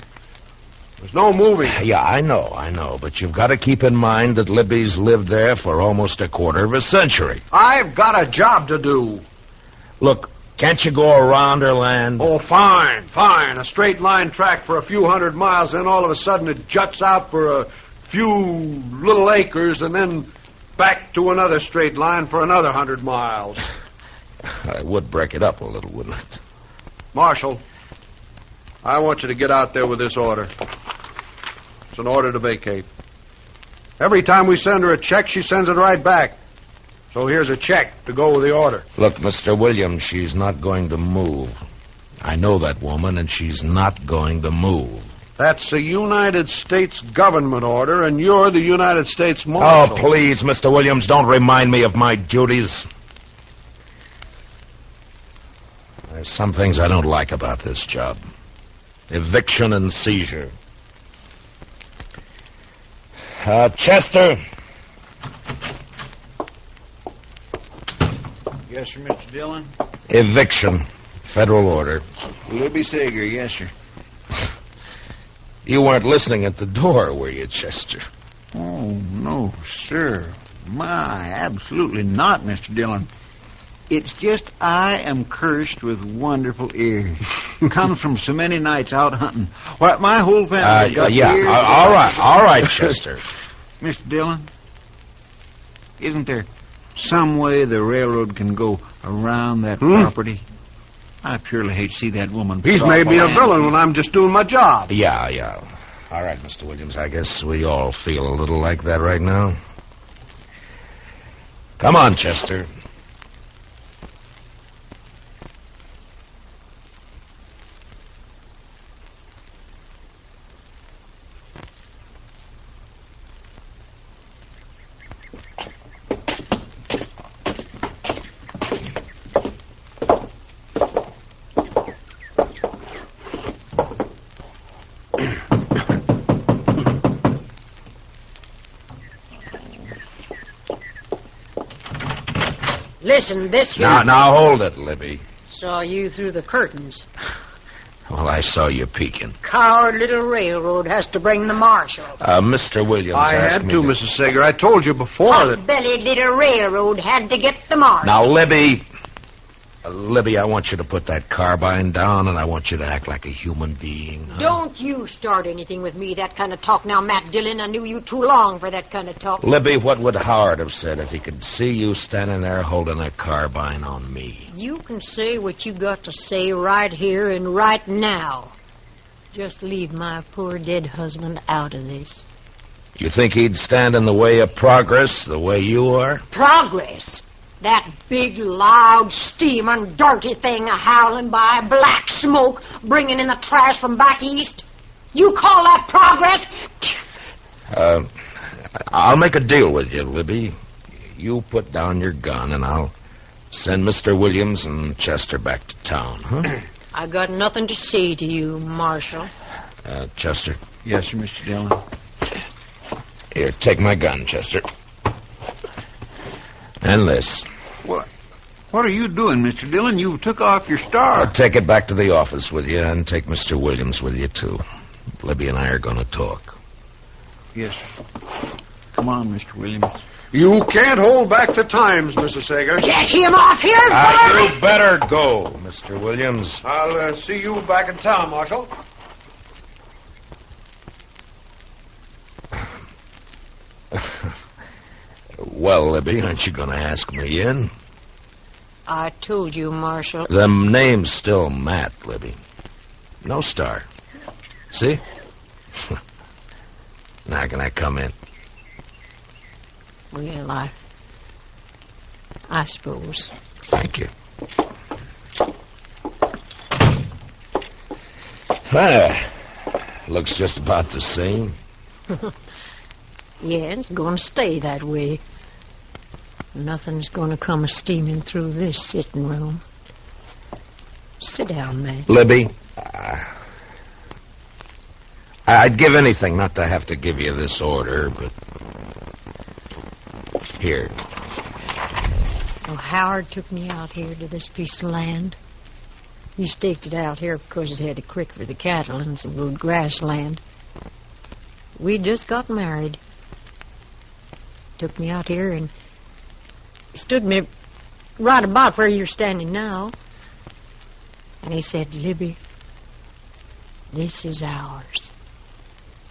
There's no moving. Yeah, I know. But you've got to keep in mind that Libby's lived there for almost a quarter of a century. I've got a job to do. Look... Can't you go around her land? Oh, fine. A straight line track for a few hundred miles, then all of a sudden it juts out for a few little acres, and then back to another straight line for another 100 miles. I would break it up a little, wouldn't it? Marshal, I want you to get out there with this order. It's an order to vacate. Every time we send her a check, she sends it right back. So here's a check to go with the order. Look, Mr. Williams, she's not going to move. I know that woman, and she's not going to move. That's a United States government order, and you're the United States Marshal. Oh, please, Mr. Williams, don't remind me of my duties. There's some things I don't like about this job. Eviction and seizure. Chester... Yes, sir, Mr. Dillon. Eviction. Federal order. Libby Sager, yes, sir. You weren't listening at the door, were you, Chester? Oh, no, sir. My, absolutely not, Mr. Dillon. It's just I am cursed with wonderful ears. Comes from so many nights out hunting. Well, my whole family got ears. All right, Chester. Mr. Dillon, isn't there... some way the railroad can go around that property? I purely hate to see that woman... He's made me a villain when I'm just doing my job. Yeah. All right, Mr. Williams, I guess we all feel a little like that right now. Come on, Chester. Listen, this here... Now, hold it, Libby. Saw you through the curtains. Well, I saw you peeking. Coward little railroad has to bring the marshal. Mr. Williams I had to, Mrs. Sager. I told you before that... Hot-bellied little railroad had to get the marshal. Now, Libby... Libby, I want you to put that carbine down, and I want you to act like a human being. Huh? Don't you start anything with me, that kind of talk. Now, Matt Dillon, I knew you too long for that kind of talk. Libby, what would Howard have said if he could see you standing there holding a carbine on me? You can say what you got to say right here and right now. Just leave my poor dead husband out of this. You think he'd stand in the way of progress the way you are? Progress? That big, loud, steaming, dirty thing a-howling by, black smoke, bringing in the trash from back east. You call that progress? I'll make a deal with you, Libby. You put down your gun, and I'll send Mr. Williams and Chester back to town, huh? I got nothing to say to you, Marshal. Chester. Yes, sir, Mr. Dillon. Here, take my gun, Chester. And this. What are you doing, Mr. Dillon? You took off your star. I'll take it back to the office with you and take Mr. Williams with you, too. Libby and I are going to talk. Yes, sir. Come on, Mr. Williams. You can't hold back the times, Mrs. Sager. Get him off here, Barney! You better go, Mr. Williams. I'll see you back in town, Marshal. Well, Libby, aren't you going to ask me in? I told you, Marshal. The name's still Matt, Libby. No star. See? Now, can I come in? Well, I suppose. Thank you. Well, looks just about the same. Yeah, it's going to stay that way. Nothing's going to come steaming through this sitting room. Sit down, Matt. Libby, I'd give anything not to have to give you this order, but... Here. Well, Howard took me out here to this piece of land. He staked it out here because it had a creek for the cattle and some good grassland. We just got married. Took me out here and stood me right about where you're standing now. And he said, Libby, this is ours.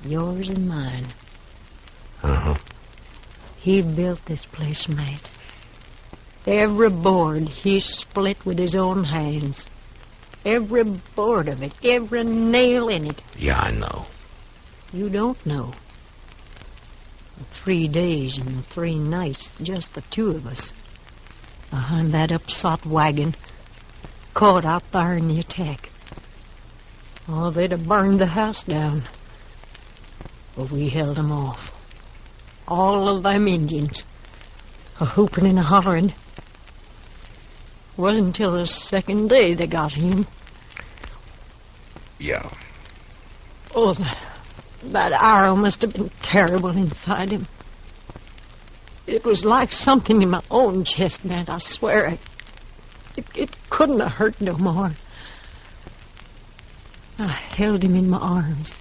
Yours and mine. Uh-huh. He built this place, mate. Every board he split with his own hands. Every board of it. Every nail in it. Yeah, I know. You don't know. 3 days and 3 nights, just the two of us, behind that upsot wagon, caught out there in the attack. Oh, they'd have burned the house down. But we held them off. All of them Indians, a-hooping and a-hollering. It wasn't until the second day they got him. Yeah. Oh, that arrow must have been terrible inside him. It was like something in my own chest, man. I swear it couldn't have hurt no more. I held him in my arms.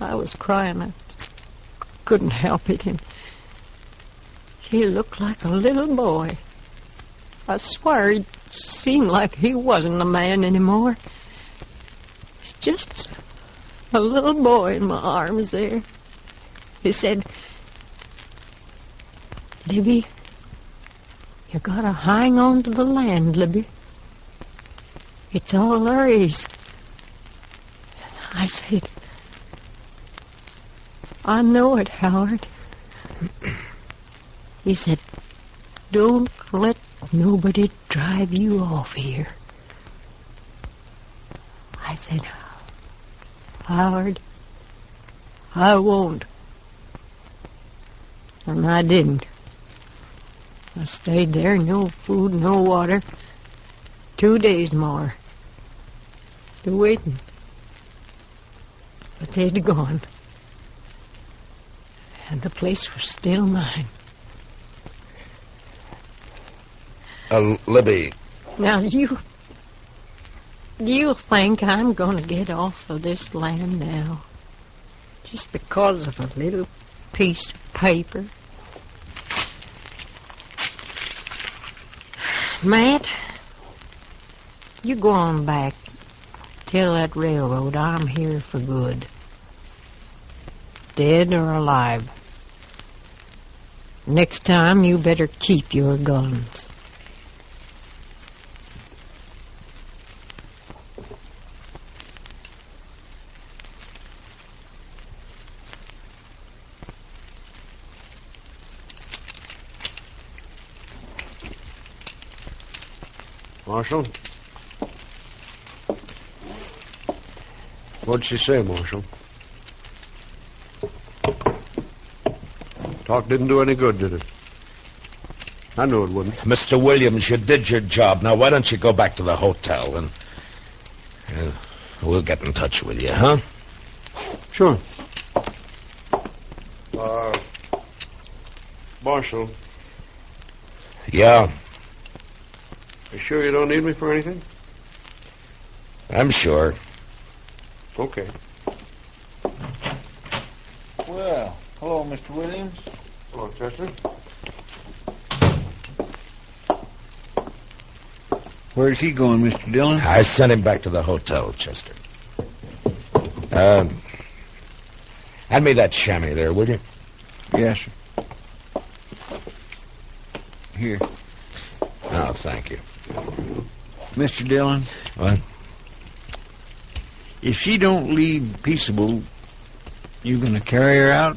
I was crying. I couldn't help it. And he looked like a little boy. I swear it seemed like he wasn't a man anymore. It's just... a little boy in my arms there. He said, Libby, you gotta hang on to the land, Libby. It's all there is. I said, I know it, Howard. He said, "Don't let nobody drive you off here." I said, "Howard, I won't." And I didn't. I stayed there, no food, no water, 2 days more. Still waiting. But they'd gone. And the place was still mine. Libby. Now, you think I'm going to get off of this land now just because of a little piece of paper? Matt, you go on back. Tell that railroad I'm here for good. Dead or alive. Next time, you better keep your guns. Marshal? What'd she say, Marshal? Talk didn't do any good, did it? I knew it wouldn't. Mr. Williams, you did your job. Now, why don't you go back to the hotel and... we'll get in touch with you, huh? Sure. Marshal? Yeah? You sure you don't need me for anything? I'm sure. Okay. Well, hello, Mr. Williams. Hello, Chester. Where's he going, Mr. Dillon? I sent him back to the hotel, Chester. Hand me that chamois there, will you? Yes, sir. Here. Oh, thank you. Mr. Dillon? What? If she don't leave peaceable, you going to carry her out?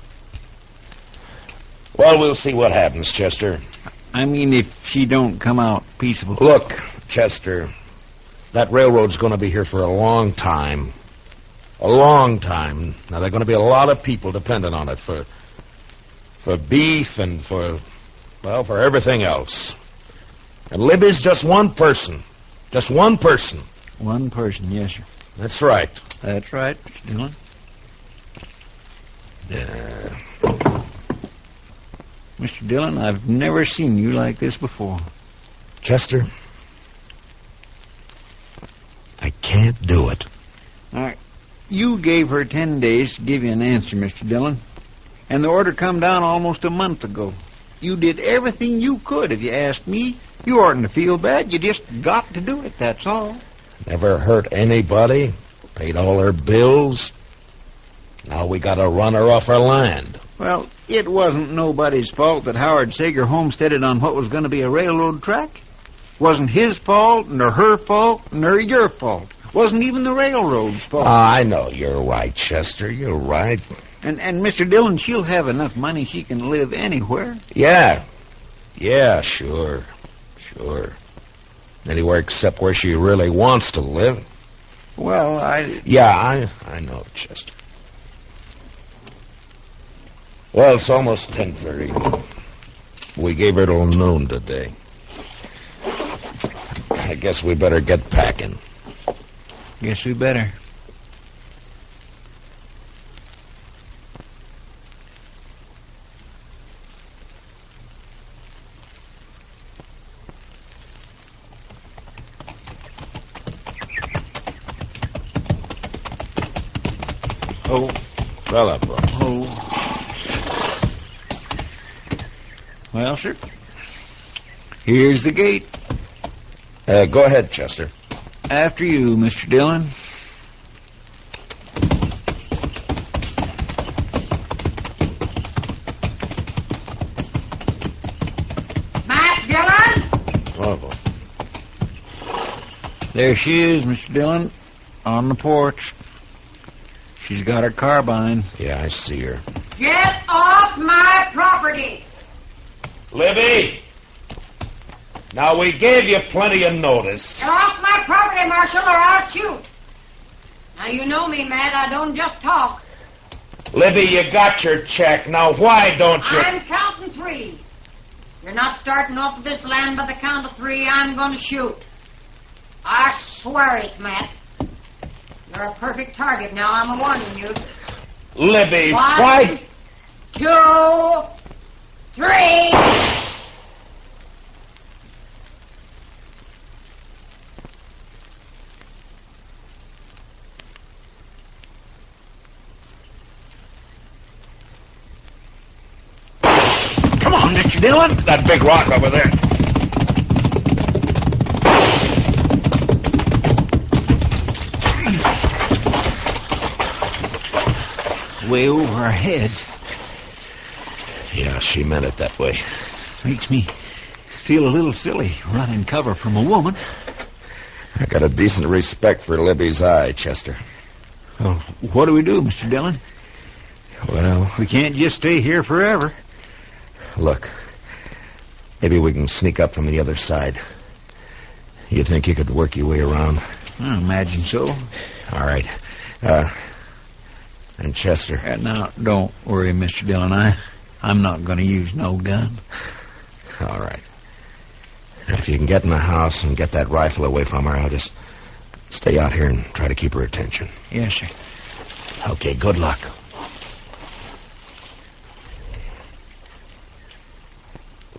Well, we'll see what happens, Chester. I mean, if she don't come out peaceable. Look, Chester, that railroad's going to be here for a long time. A long time. Now, there are going to be a lot of people dependent on it for beef and for everything else. And Libby's just one person. Just one person. One person, yes, sir. That's right. That's right, Mr. Dillon. Mr. Dillon, I've never seen you like this before. Chester, I can't do it. All right. You gave her 10 days to give you an answer, Mr. Dillon. And the order come down almost a month ago. You did everything you could, if you asked me. You oughtn't to feel bad. You just got to do it, that's all. Never hurt anybody. Paid all her bills. Now we gotta run her off her land. Well, it wasn't nobody's fault that Howard Sager homesteaded on what was going to be a railroad track. Wasn't his fault, nor her fault, nor your fault. Wasn't even the railroad's fault. I know. You're right, Chester. You're right. And Mr. Dillon, she'll have enough money she can live anywhere. Yeah. Yeah, sure. Sure. Anywhere except where she really wants to live. Well, I know, Chester. Well, it's almost 10:30. We gave her till noon today. I guess we better get packing. Guess we better. Oh. Well, oh. Well, sir. Here's the gate. Go ahead, Chester. After you, Mr. Dillon. Matt Dillon? Bravo. There she is, Mr. Dillon, on the porch. She's got her carbine. Yeah, I see her. Get off my property! Libby! Now, we gave you plenty of notice. You're off my property, Marshal, or I'll shoot. Now, you know me, Matt. I don't just talk. Libby, you got your check. Now, why don't you... I'm counting three. You're not starting off this land by the count of three. I'm going to shoot. I swear it, Matt. You're a perfect target now. I'm warning you. Libby, why... 1, 2, 3... Mr. Dillon? That big rock over there. Way over our heads. Yeah, she meant it that way. Makes me feel a little silly running cover from a woman. I got a decent respect for Libby's eye, Chester. Well, what do we do, Mr. Dillon? Well... we can't just stay here forever. Look, maybe we can sneak up from the other side. You think you could work your way around? I imagine so. All right. And Chester. Now, don't worry, Mr. Dillon. I'm not going to use no gun. All right. If you can get in the house and get that rifle away from her, I'll just stay out here and try to keep her attention. Yes, sir. Okay, good luck.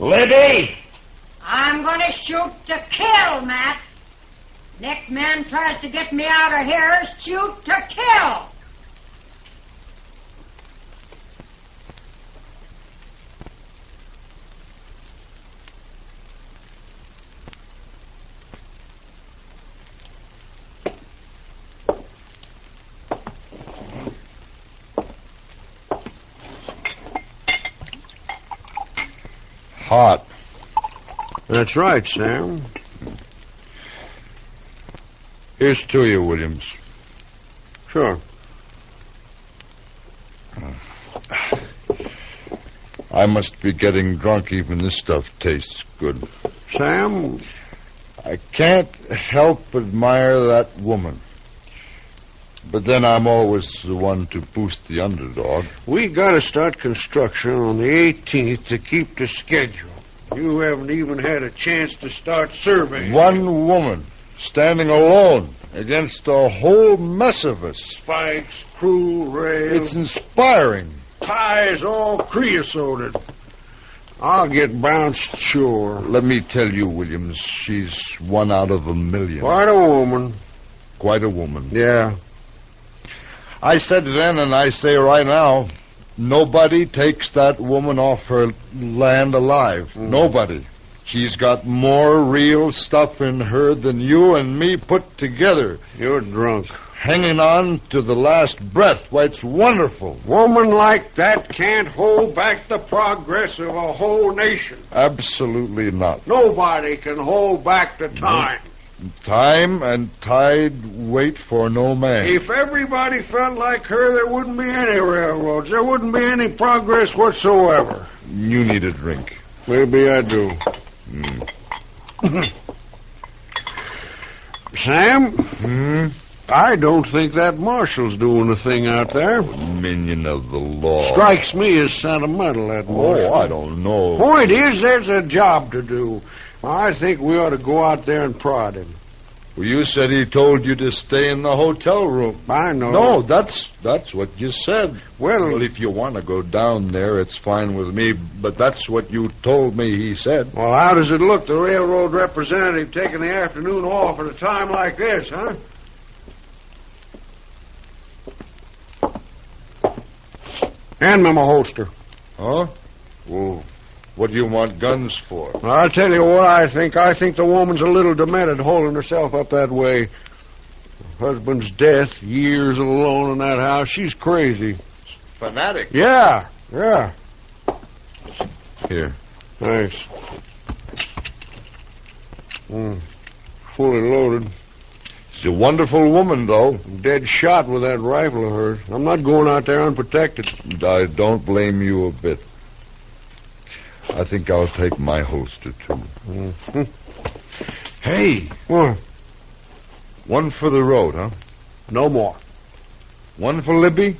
Libby! I'm going to shoot to kill, Matt. Next man tries to get me out of here, shoot to kill. Hot. That's right, Sam. Here's to you, Williams. Sure. I must be getting drunk. Even this stuff tastes good. Sam? I can't help but admire that woman. But then I'm always the one to boost the underdog. We got to start construction on the 18th to keep the schedule. You haven't even had a chance to start surveying. One woman standing alone against a whole mess of us. Spikes, crew, rail. It's inspiring. Ties all creosoted. I'll get bounced, sure. Let me tell you, Williams, she's one out of a million. Quite a woman. Quite a woman. Yeah. I said then, and I say right now, nobody takes that woman off her land alive. Mm. Nobody. She's got more real stuff in her than you and me put together. You're drunk. Hanging on to the last breath. Why, it's wonderful. Woman like that can't hold back the progress of a whole nation. Absolutely not. Nobody can hold back the time. No. Time and tide wait for no man. If everybody felt like her, there wouldn't be any railroads. There wouldn't be any progress whatsoever. You need a drink. Maybe I do. Mm. Sam? Hmm? I don't think that marshal's doing a thing out there. Minion of the law. Strikes me as sentimental, that marshal. Oh, I don't know. Point is, there's a job to do. I think we ought to go out there and prod him. Well, you said he told you to stay in the hotel room. I know. No, that's what you said. Well, if you want to go down there, it's fine with me, but that's what you told me he said. Well, how does it look, the railroad representative taking the afternoon off at a time like this, huh? Hand me my holster. Huh? Whoa. What do you want guns for? I'll tell you what I think. I think the woman's a little demented holding herself up that way. Husband's death, years alone in that house. She's crazy. Fanatic. Yeah. Here. Thanks. Fully loaded. She's a wonderful woman, though. Dead shot with that rifle of hers. I'm not going out there unprotected. I don't blame you a bit. I think I'll take my holster, too. Mm-hmm. Hey! What? One for the road, huh? No more. One for Libby?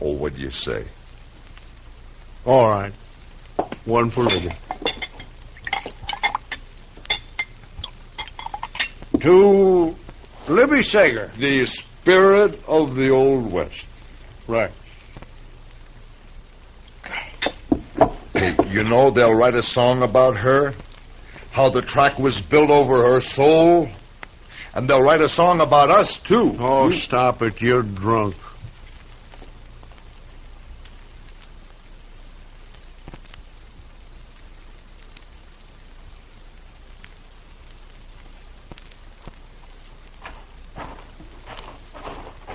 Or what do you say? All right. One for Libby. To Libby Sager. The spirit of the Old West. Right. Hey, you know they'll write a song about her? How the track was built over her soul? And they'll write a song about us, too. Oh, stop it. You're drunk.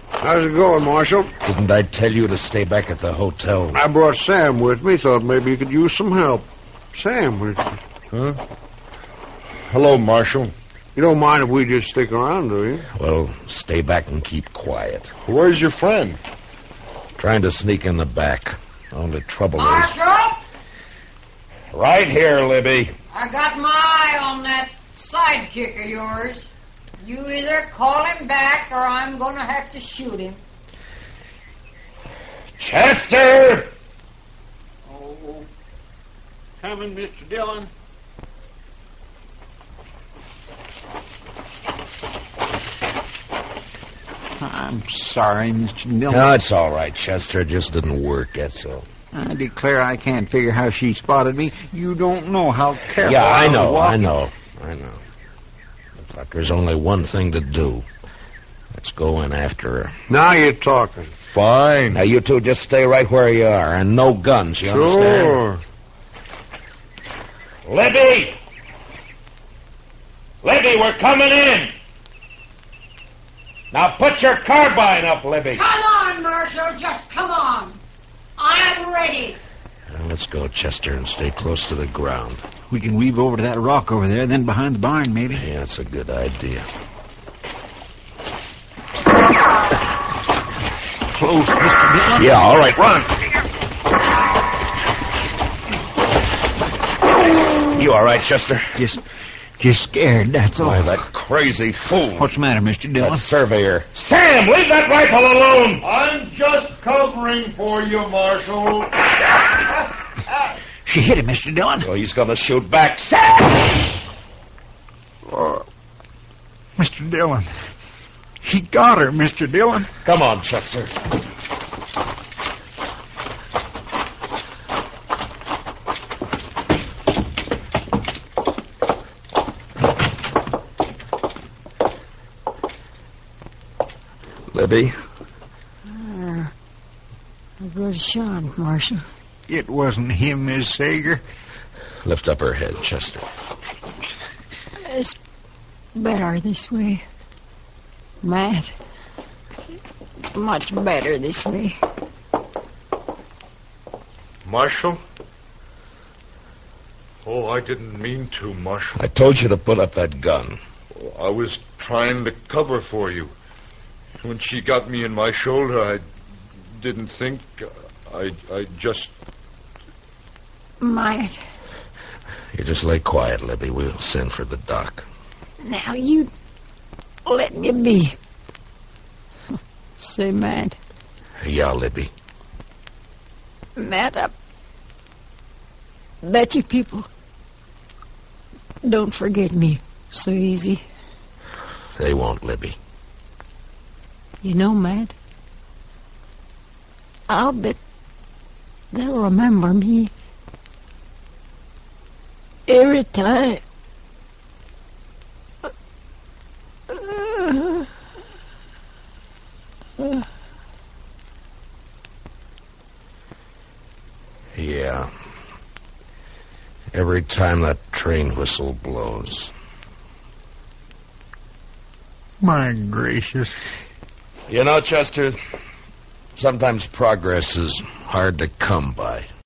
How's it going, Marshal? Didn't I tell you to stay back at the hotel? I brought Sam with me. Thought maybe you could use some help. Sam, would you... Huh? Hello, Marshal. You don't mind if we just stick around, do you? Well, stay back and keep quiet. Where's your friend? Trying to sneak in the back. Only trouble Marshal? Is... Marshal? Right here, Libby. I got my eye on that sidekick of yours. You either call him back or I'm going to have to shoot him. Chester! Oh. Coming, Mr. Dillon. I'm sorry, Mr. Dillon. No, it's all right, Chester. It just didn't work, that's all. I declare I can't figure how she spotted me. You don't know how careful I know. But there's only one thing to do. Let's go in after her. Now you're talking. Fine. Now you two just stay right where you are, and no guns, you understand? Sure. Libby! Libby, we're coming in! Now put your carbine up, Libby. Come on, Marshal, just come on. I'm ready. Let's go, Chester, and stay close to the ground. We can weave over to that rock over there, then behind the barn, maybe. Yeah, that's a good idea. Close, Mr. Dillon. Yeah, all right, run. You all right, Chester? Just scared, that's all. Why, that crazy fool. What's the matter, Mr. Dillon? That surveyor. Sam, leave that rifle alone. I'm just covering for you, Marshal. She hit him, Mr. Dillon. Oh, he's going to shoot back. Mr. Dillon. He got her, Mr. Dillon. Come on, Chester. Libby. A good shot, Marshal. It wasn't him, Miss Sager. Lift up her head, Chester. It's better this way, Matt. Much better this way. Marshal? Oh, I didn't mean to, Marshal. I told you to put up that gun. I was trying to cover for you. When she got me in my shoulder, I didn't think... I just... Might. You just lay quiet, Libby. We'll send for the doc. Now, you let me be. Say, Matt. Yeah, Libby. Matt, I bet you people don't forget me so easy. They won't, Libby. You know, Matt, I'll bet they'll remember me every time. Yeah. Every time that train whistle blows. My gracious. You know, Chester, sometimes progress is hard to come by.